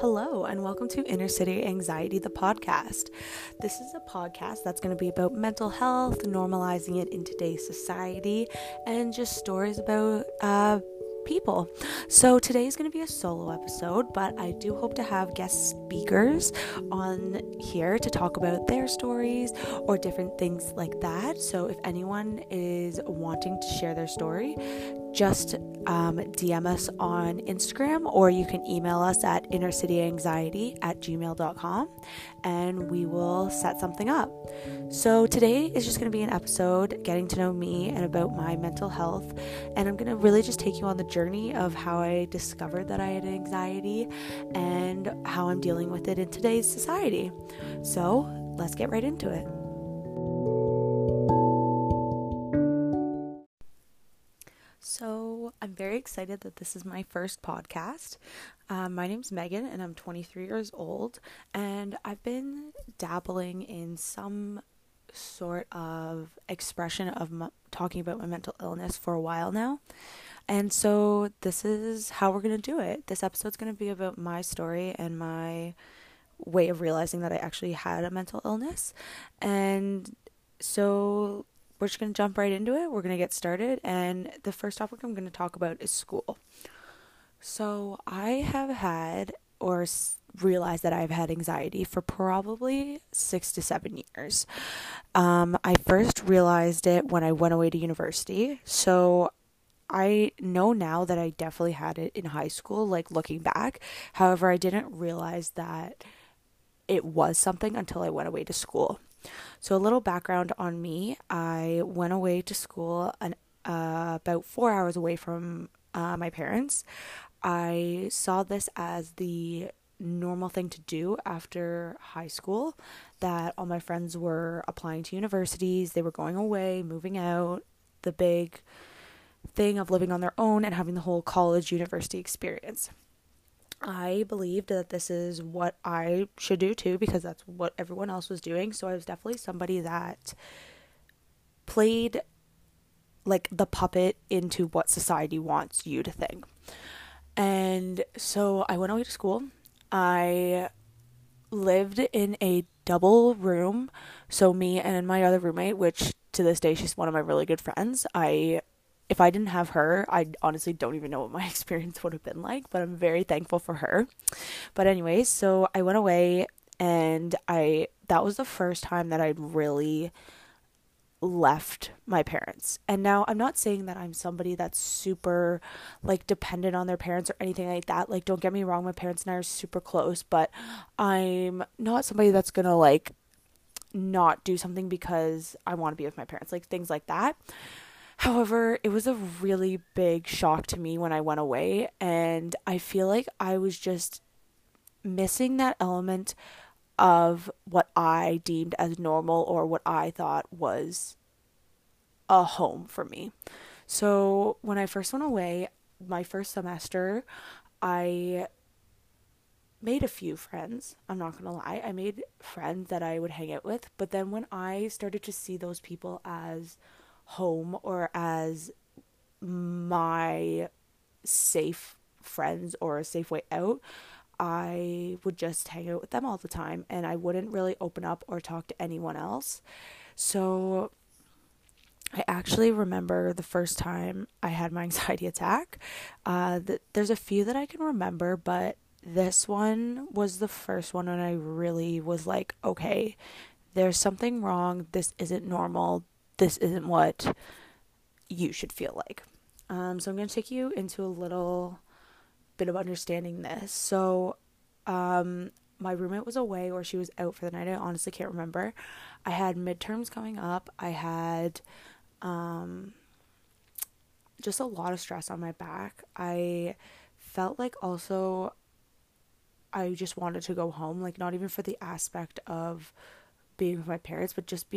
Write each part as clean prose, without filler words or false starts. Hello and welcome to Inner City Anxiety, the podcast. This is a podcast that's going to be about mental health, normalizing it in today's society, and just stories about people. So today is going to be a solo episode, but I do hope to have guest speakers on here to talk about their stories or different things like that. So if anyone is wanting to share their story, just DM us on Instagram, or you can email us at innercityanxiety@gmail.com and we will set something up. So today is just going to be an episode getting to know me and about my mental health, and I'm going to really just take you on the journey of how I discovered that I had anxiety and how I'm dealing with it in today's society. So let's get right into it. So I'm very excited that this is my first podcast. My name's Megan and I'm 23 years old, and I've been dabbling in some sort of expression of talking about my mental illness for a while now. And so this is how we're going to do it. This episode's going to be about my story and my way of realizing that I actually had a mental illness. And so we're just going to jump right into it. We're going to get started. And the first topic I'm going to talk about is school. So I have had or realized that I've had anxiety for probably 6 to 7 years. I first realized it when I went away to university. So I know now that I definitely had it in high school, like looking back. However, I didn't realize that it was something until I went away to school. So a little background on me, I went away to school about 4 hours away from my parents. I saw this as the normal thing to do after high school, that all my friends were applying to universities, they were going away, moving out, the big thing of living on their own and having the whole college university experience. I believed that this is what I should do too, because that's what everyone else was doing. So I was definitely somebody that played like the puppet into what society wants you to think. And so I went away to school. I lived in a double room. So me and my other roommate, which to this day, she's one of my really good friends. If I didn't have her, I honestly don't even know what my experience would have been like, but I'm very thankful for her. But anyways, so I went away, and that was the first time that I really left my parents. And now I'm not saying that I'm somebody that's super like dependent on their parents or anything like that. Like, don't get me wrong, my parents and I are super close, but I'm not somebody that's gonna like not do something because I want to be with my parents, like things like that. However, it was a really big shock to me when I went away, and I feel like I was just missing that element of what I deemed as normal or what I thought was a home for me. So when I first went away, my first semester, I made a few friends. I'm not gonna lie. I made friends that I would hang out with, but then when I started to see those people as home or as my safe friends or a safe way out, I would just hang out with them all the time, and I wouldn't really open up or talk to anyone else. So I actually remember the first time I had my anxiety attack. There's a few that I can remember, but this one was the first one when I really was like, okay, there's something wrong. This isn't normal. This isn't what you should feel like. So I'm going to take you into a little bit of understanding this. So my roommate was away, or she was out for the night. I honestly can't remember. I had midterms coming up. I had just a lot of stress on my back. I felt like also I just wanted to go home, like not even for the aspect of being with my parents, but just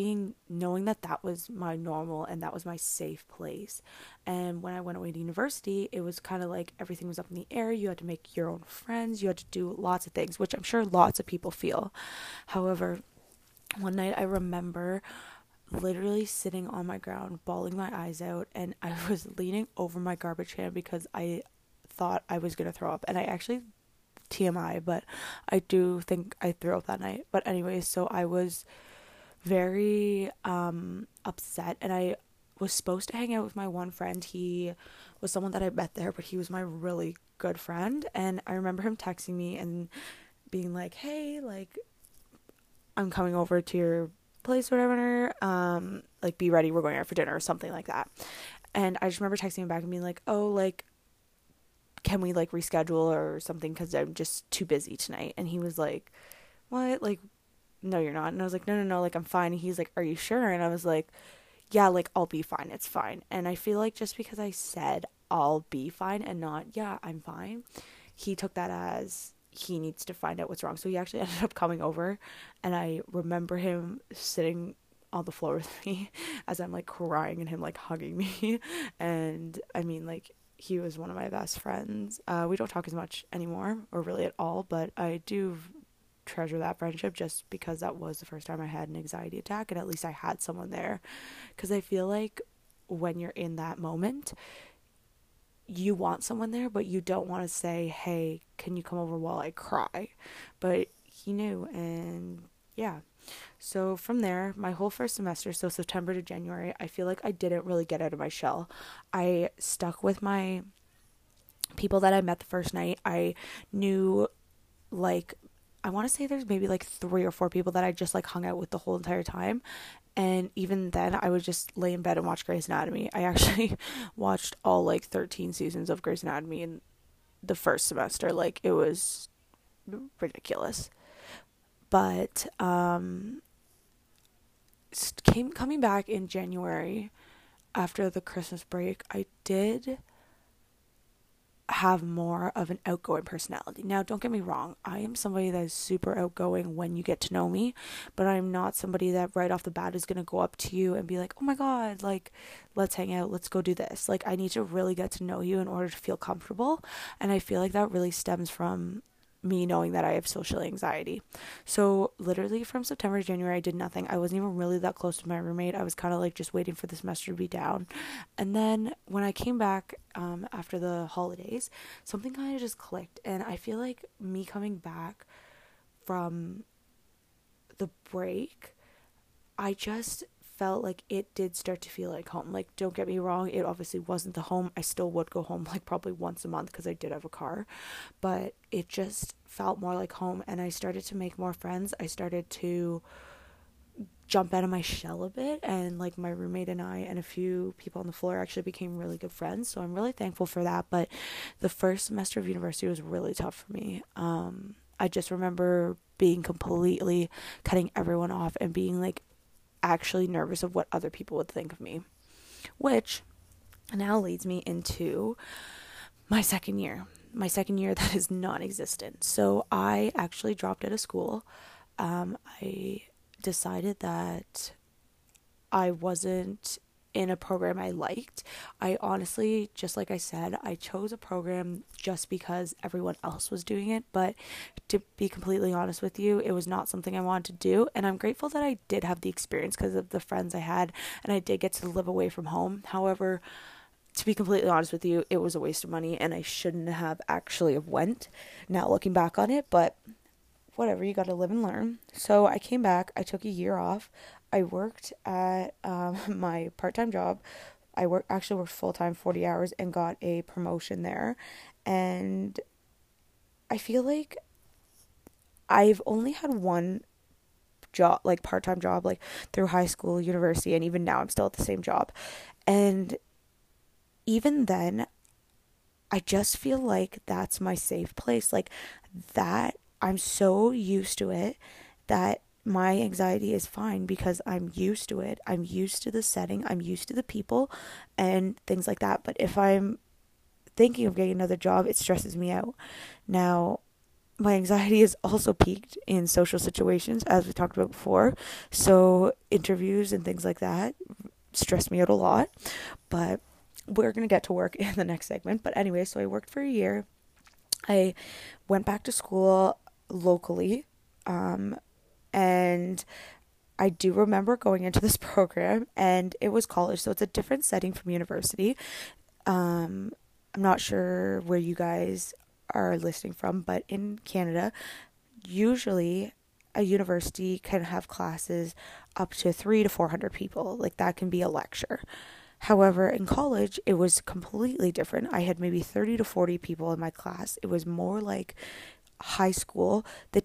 knowing that that was my normal and that was my safe place. And when I went away to university, it was kind of like everything was up in the air. You had to make your own friends, you had to do lots of things, which I'm sure lots of people feel. However, one night I remember literally sitting on my ground, bawling my eyes out, and I was leaning over my garbage can because I thought I was gonna throw up, and I actually TMI, but I do think I threw up that night. But anyways, so I was very upset, and I was supposed to hang out with my one friend. He was someone that I met there, but he was my really good friend, and I remember him texting me and being like, hey, like, I'm coming over to your place or whatever, like, be ready, we're going out for dinner or something like that. And I just remember texting him back and being like, oh, like, can we, like, reschedule or something, because I'm just too busy tonight. And he was like, what, like, no, you're not. And I was like, no, like, I'm fine. And he's like, are you sure? And I was like, yeah, like, I'll be fine, it's fine. And I feel like just because I said I'll be fine and not, yeah, I'm fine, he took that as he needs to find out what's wrong. So he actually ended up coming over, and I remember him sitting on the floor with me as I'm, like, crying, and him, like, hugging me. And I mean, like, he was one of my best friends. We don't talk as much anymore, or really at all, but I do treasure that friendship, just because that was the first time I had an anxiety attack, and at least I had someone there. Because I feel like when you're in that moment, you want someone there, but you don't want to say, hey, can you come over while I cry? But he knew, and yeah. So from there, my whole first semester, so September to January, I feel like I didn't really get out of my shell. I stuck with my people that I met the first night. I knew, like, I want to say there's maybe like 3 or 4 people that I just, like, hung out with the whole entire time. And even then, I would just lay in bed and watch Grey's Anatomy. I actually watched all, like, 13 seasons of Grey's Anatomy in the first semester. Like, it was ridiculous. But coming back in January after the Christmas break, I did have more of an outgoing personality. Now, don't get me wrong, I am somebody that is super outgoing when you get to know me, but I'm not somebody that right off the bat is going to go up to you and be like, oh my god, like, let's hang out, let's go do this. Like, I need to really get to know you in order to feel comfortable, and I feel like that really stems from me knowing that I have social anxiety. So literally from September to January, I did nothing. I wasn't even really that close to my roommate. I was kind of, like, just waiting for the semester to be down. And then when I came back after the holidays, something kind of just clicked. And I feel like me coming back from the break, I just felt like it did start to feel like home. Like, don't get me wrong, it obviously wasn't the home. I still would go home, like, probably once a month, because I did have a car, but it just felt more like home. And I started to make more friends. I started to jump out of my shell a bit, and, like, my roommate and I and a few people on the floor actually became really good friends, so I'm really thankful for that. But the first semester of university was really tough for me. I just remember being completely cutting everyone off and being, like, actually nervous of what other people would think of me, which now leads me into my second year that is non-existent. So I actually dropped out of school. I decided that I wasn't in a program I liked. I honestly, just like I said, I chose a program just because everyone else was doing it, but to be completely honest with you, it was not something I wanted to do. And I'm grateful that I did have the experience because of the friends I had, and I did get to live away from home. However, to be completely honest with you, it was a waste of money, and I shouldn't have actually went, now looking back on it, but whatever, you gotta live and learn. So I came back, I took a year off, I worked at my part-time job. I worked full-time 40 hours and got a promotion there. And I feel like I've only had one job, like, part-time job, like, through high school, university, and even now I'm still at the same job. And even then, I just feel like that's my safe place. Like, that, I'm so used to it that my anxiety is fine because I'm used to it. I'm used to the setting. I'm used to the people and things like that. But if I'm thinking of getting another job, it stresses me out. Now, my anxiety is also peaked in social situations, as we talked about before. So interviews and things like that stress me out a lot. But we're going to get to work in the next segment. But anyway, so I worked for a year. I went back to school locally, and I do remember going into this program, and it was college, so it's a different setting from university. I'm not sure where you guys are listening from, but in Canada, usually a university can have classes up to 300 to 400 people. Like, that can be a lecture. However, in college, it was completely different. I had maybe 30 to 40 people in my class. It was more like high school. The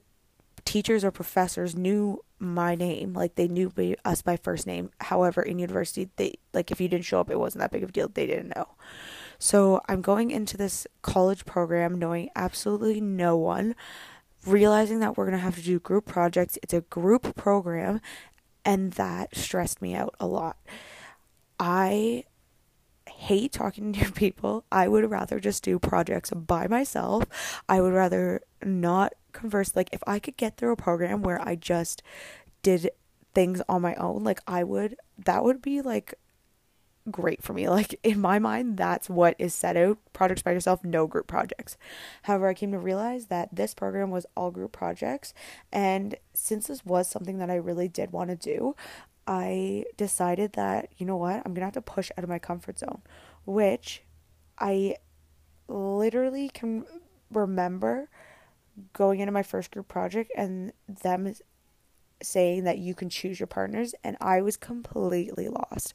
teachers or professors knew my name. Like, they knew us by first name. However, in university, if you didn't show up, it wasn't that big of a deal. They didn't know. So I'm going into this college program knowing absolutely no one, realizing that we're going to have to do group projects. It's a group program, and that stressed me out a lot. I hate talking to new people. I would rather just do projects by myself. I would rather not converse. Like, if I could get through a program where I just did things on my own, that would be great for me. In my mind, that's what is set out: projects by yourself, no group projects. However, I came to realize that this program was all group projects, and since this was something that I really did want to do, I decided that, you know what, I'm gonna have to push out of my comfort zone, which I literally can remember going into my first group project and them saying that you can choose your partners, and I was completely lost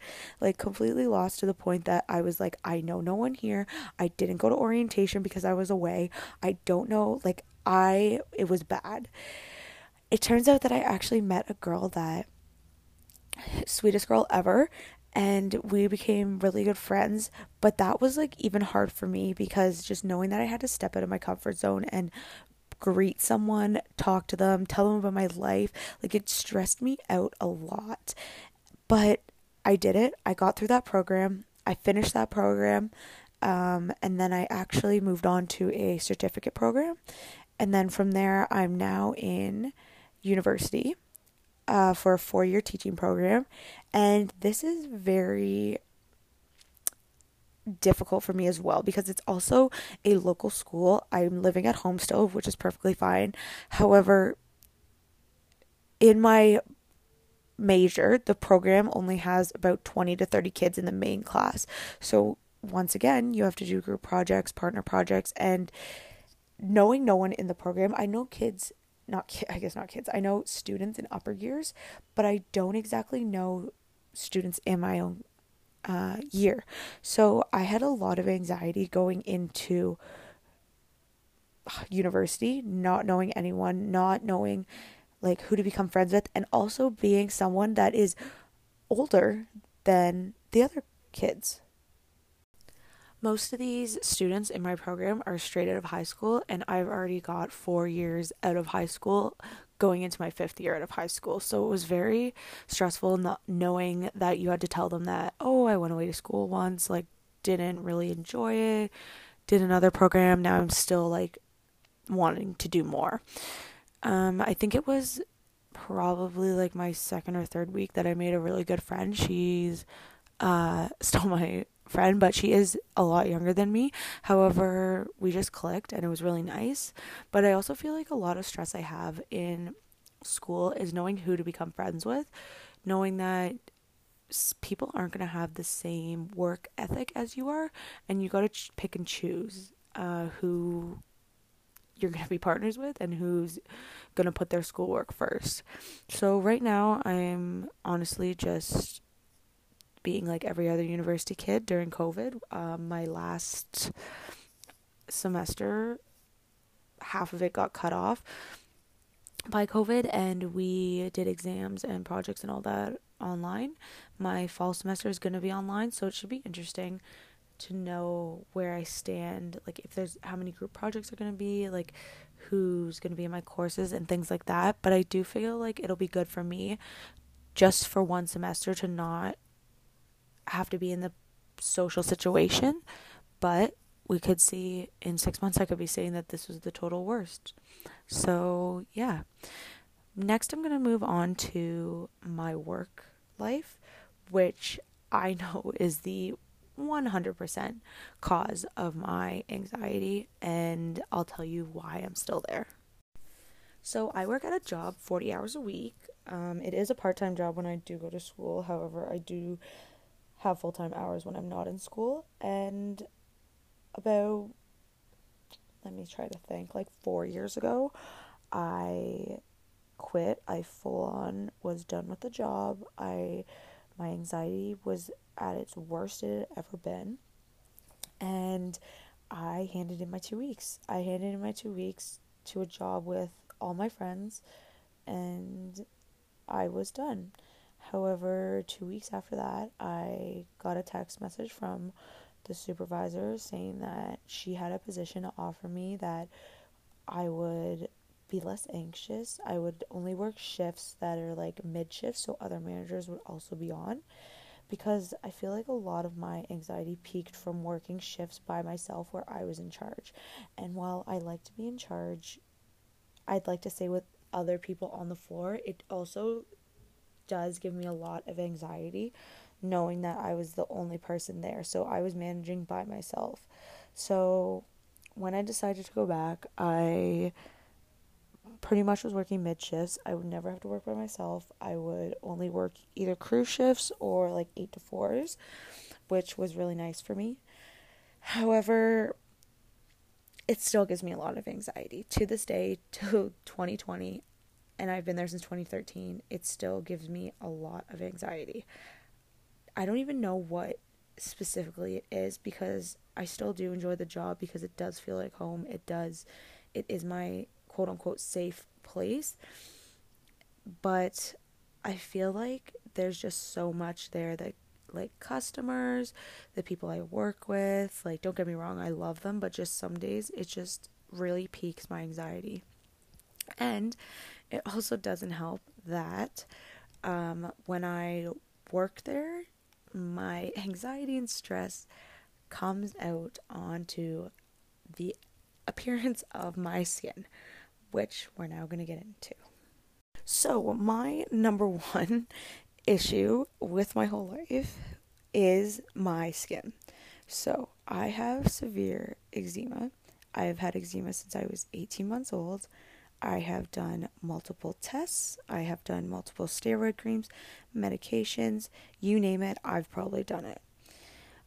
to the point that I was like, I know no one here. I didn't go to orientation because I was away. I don't know, it was bad. It turns out that I actually met a girl, that sweetest girl ever, and we became really good friends. But that was even hard for me, because just knowing that I had to step out of my comfort zone and greet someone, talk to them, tell them about my life, it stressed me out a lot. But I did it. I got through that program. I finished that program, and then I actually moved on to a certificate program, and then from there I'm now in university for a 4-year teaching program, and this is very difficult for me as well, because it's also a local school. I'm living at home still, which is perfectly fine. However, in my major, the program only has about 20 to 30 kids in the main class. So once again, you have to do group projects, partner projects, and knowing no one in the program. I know I know students in upper years, but I don't exactly know students in my own year. So I had a lot of anxiety going into university, not knowing anyone, not knowing who to become friends with, and also being someone that is older than the other kids. Most of these students in my program are straight out of high school, and I've already got 4 years out of high school, going into my 5th year out of high school. So it was very stressful, not knowing that you had to tell them that, oh, I went away to school once, didn't really enjoy it, did another program, now I'm still wanting to do more. I think it was probably my 2nd or 3rd week that I made a really good friend. She's still my friend, but she is a lot younger than me. However, we just clicked and it was really nice. But I also feel a lot of stress I have in school is knowing who to become friends with, knowing that people aren't going to have the same work ethic as you are, and you got to pick and choose who you're going to be partners with and who's going to put their schoolwork first. So right now I'm honestly just being every other university kid during COVID. My last semester, half of it got cut off by COVID, and we did exams and projects and all that online. My fall semester is going to be online, so it should be interesting to know where I stand, if there's how many group projects are going to be, who's going to be in my courses and things like that. But I do feel it'll be good for me just for one semester to not have to be in the social situation, but we could see in 6 months I could be saying that this was the total worst. So yeah, next I'm going to move on to my work life, which I know is the 100% cause of my anxiety, and I'll tell you why I'm still there. So I work at a job 40 hours a week. It is a part-time job when I do go to school. However, I do have full-time hours when I'm not in school, and about let me try to think, like 4 years ago, I quit. I full on was done with the job. My anxiety was at its worst it had ever been. And I handed in my 2 weeks. I handed in my 2 weeks to a job with all my friends, and I was done. However, 2 weeks after that, I got a text message from the supervisor saying that she had a position to offer me, that I would be less anxious. I would only work shifts that are like mid shifts, so other managers would also be on, because I feel like a lot of my anxiety peaked from working shifts by myself where I was in charge. And while I like to be in charge, I'd like to say with other people on the floor, it also does give me a lot of anxiety knowing that I was the only person there. So I was managing by myself. So when I decided to go back, I pretty much was working mid shifts. I would never have to work by myself. I would only work either crew shifts or like 8 to 4s, which was really nice for me. However, it still gives me a lot of anxiety to this day, to 2020, and I've been there since 2013. It still gives me a lot of anxiety. I don't even know what specifically it is, because I still do enjoy the job, because it does feel like home. It is my quote unquote safe place, but I feel like there's just so much there that, like, customers, the people I work with, like, don't get me wrong, I love them, but just some days it just really piques my anxiety. And it also doesn't help that when I work there, my anxiety and stress comes out onto the appearance of my skin, which we're now going to get into. So my number one issue with my whole life is my skin. So I have severe eczema. I've had eczema since I was 18 months old. I have done multiple tests. I have done multiple steroid creams, medications, you name it, I've probably done it.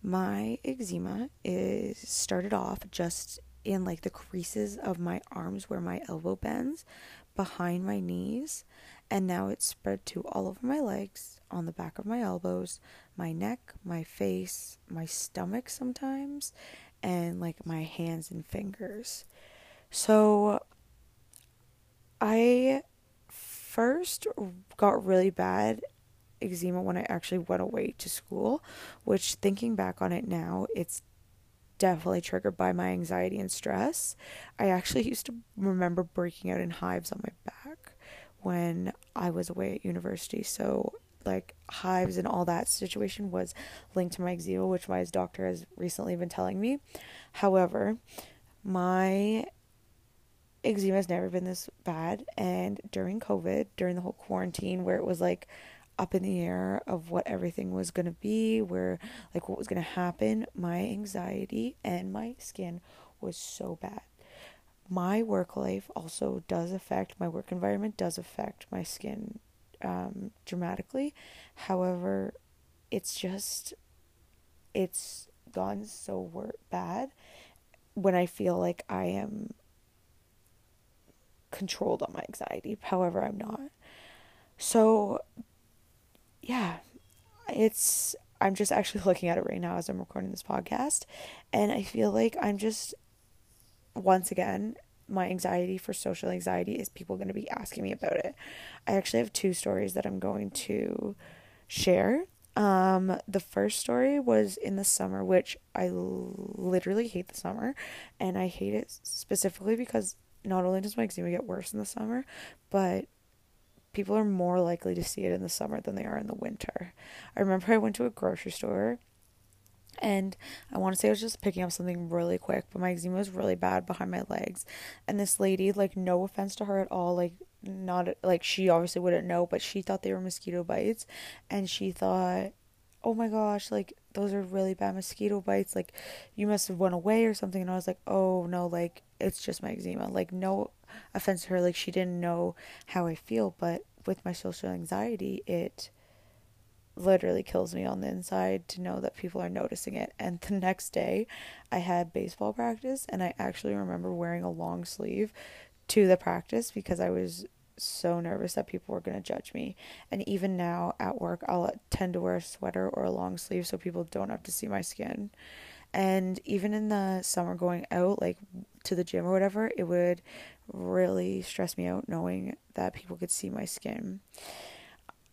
My eczema is started off just in like the creases of my arms where my elbow bends, behind my knees, and now it's spread to all over my legs, on the back of my elbows, my neck, my face, my stomach sometimes, and like my hands and fingers. So I first got really bad eczema when I actually went away to school, which, thinking back on it now, it's definitely triggered by my anxiety and stress. I actually used to remember breaking out in hives on my back when I was away at university. So like hives and all that situation was linked to my eczema, which my doctor has recently been telling me. However, my eczema has never been this bad, and during COVID, during the whole quarantine where it was like up in the air of what everything was going to be, where like what was going to happen, my anxiety and my skin was so bad. My work life also does affect, my work environment does affect my skin dramatically. However, it's gone so bad when I feel like I am controlled on my anxiety. However, I'm not. So yeah, I'm just actually looking at it right now as I'm recording this podcast, and I feel like I'm just, once again, my anxiety for social anxiety is people going to be asking me about it. I actually have two stories that I'm going to share. The first story was in the summer, which I literally hate the summer, and I hate it specifically because not only does my eczema get worse in the summer, but people are more likely to see it in the summer than they are in the winter. I remember I went to a grocery store, and I want to say I was just picking up something really quick, but my eczema was really bad behind my legs. And this lady, like, no offense to her at all, like, not, like, she obviously wouldn't know, but she thought they were mosquito bites, and she thought, oh my gosh, like, those are really bad mosquito bites, like, you must have went away or something. And I was like, oh no, like, it's just my eczema, like, no offense to her, like, she didn't know how I feel. But with my social anxiety, it literally kills me on the inside to know that people are noticing it. And the next day I had baseball practice, and I actually remember wearing a long sleeve to the practice because I was so nervous that people were going to judge me. And even now at work, I'll tend to wear a sweater or a long sleeve so people don't have to see my skin. And even in the summer going out, like to the gym or whatever, it would really stress me out knowing that people could see my skin.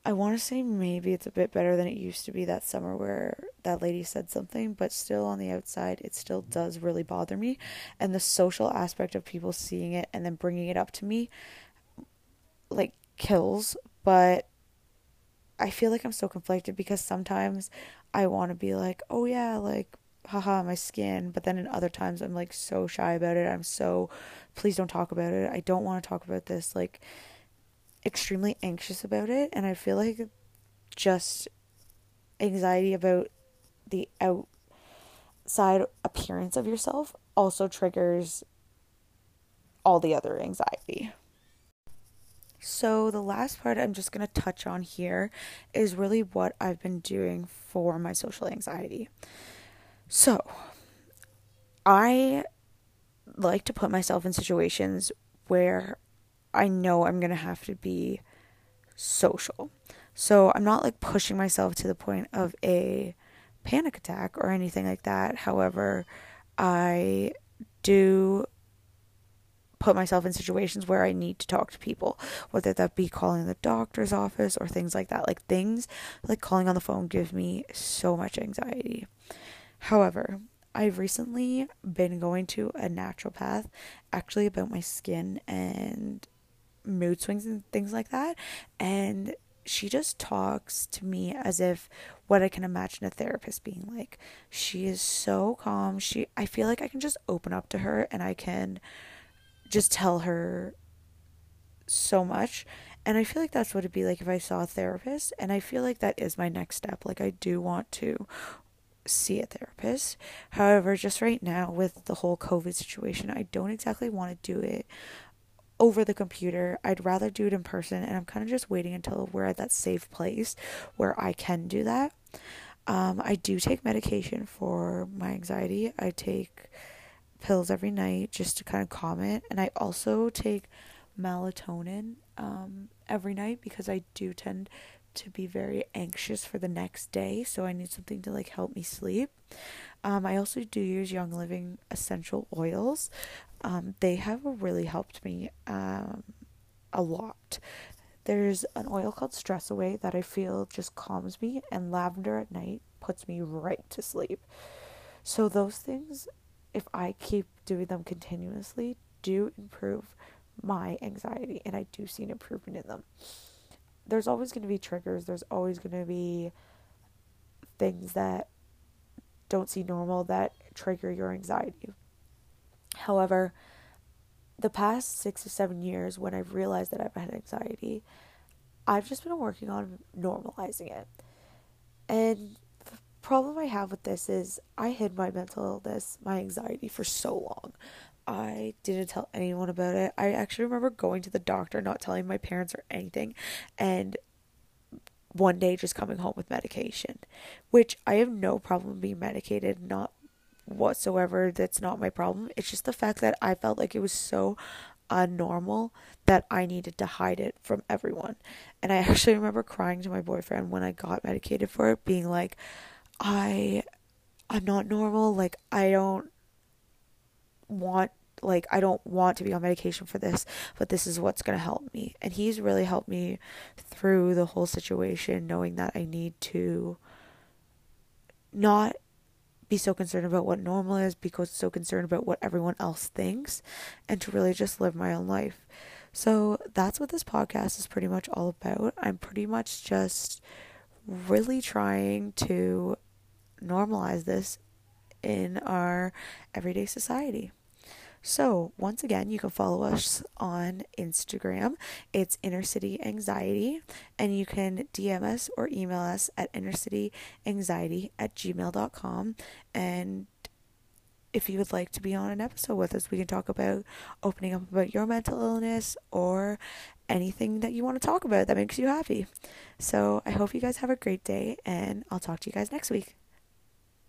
I want to say maybe it's a bit better than it used to be that summer where that lady said something, but still on the outside, it still does really bother me. And the social aspect of people seeing it and then bringing it up to me, like, kills. But I feel like I'm so conflicted because sometimes I want to be like, oh yeah, like, haha, my skin. But then in other times I'm like so shy about it. I'm so, please don't talk about it. I don't want to talk about this. Like, extremely anxious about it. And I feel like just anxiety about the outside appearance of yourself also triggers all the other anxiety. So the last part I'm just going to touch on here is really what I've been doing for my social anxiety. So I like to put myself in situations where I know I'm going to have to be social. So I'm not like pushing myself to the point of a panic attack or anything like that. However, I do put myself in situations where I need to talk to people, whether that be calling the doctor's office or things like that. Like, things like calling on the phone gives me so much anxiety. However, I've recently been going to a naturopath actually about my skin and mood swings and things like that, and she just talks to me as if what I can imagine a therapist being like. She is so calm. I feel like I can just open up to her and I can just tell her so much. And I feel like that's what it'd be like if I saw a therapist. And I feel like that is my next step. Like, I do want to see a therapist. However, just right now with the whole COVID situation, I don't exactly want to do it over the computer. I'd rather do it in person. And I'm kind of just waiting until we're at that safe place where I can do that. I do take medication for my anxiety. I take pills every night just to kind of calm it, and I also take melatonin every night because I do tend to be very anxious for the next day, so I need something to like help me sleep. I also do use Young Living Essential Oils. They have really helped me a lot. There's an oil called Stress Away that I feel just calms me, and lavender at night puts me right to sleep. So those things, if I keep doing them continuously, do improve my anxiety, and I do see an improvement in them. There's always going to be triggers. There's always going to be things that don't seem normal that trigger your anxiety. However, the past 6 or 7 years when I've realized that I've had anxiety, I've just been working on normalizing it. And the problem I have with this is I hid my mental illness, my anxiety, for so long. I didn't tell anyone about it. I actually remember going to the doctor, not telling my parents or anything, and one day just coming home with medication, which I have no problem being medicated, not whatsoever. That's not my problem. It's just the fact that I felt like it was so unnormal that I needed to hide it from everyone. And I actually remember crying to my boyfriend when I got medicated for it, being like, I'm not normal. Like, I don't want to be on medication for this, but this is what's going to help me. And he's really helped me through the whole situation, knowing that I need to not be so concerned about what normal is, because so concerned about what everyone else thinks, and to really just live my own life. So that's what this podcast is pretty much all about. I'm pretty much just really trying to normalize this in our everyday society. So once again, you can follow us on Instagram. It's Inner City Anxiety, and you can DM us or email us at innercityanxiety@gmail.com, and if you would like to be on an episode with us, we can talk about opening up about your mental illness or anything that you want to talk about that makes you happy. So I hope you guys have a great day, and I'll talk to you guys next week.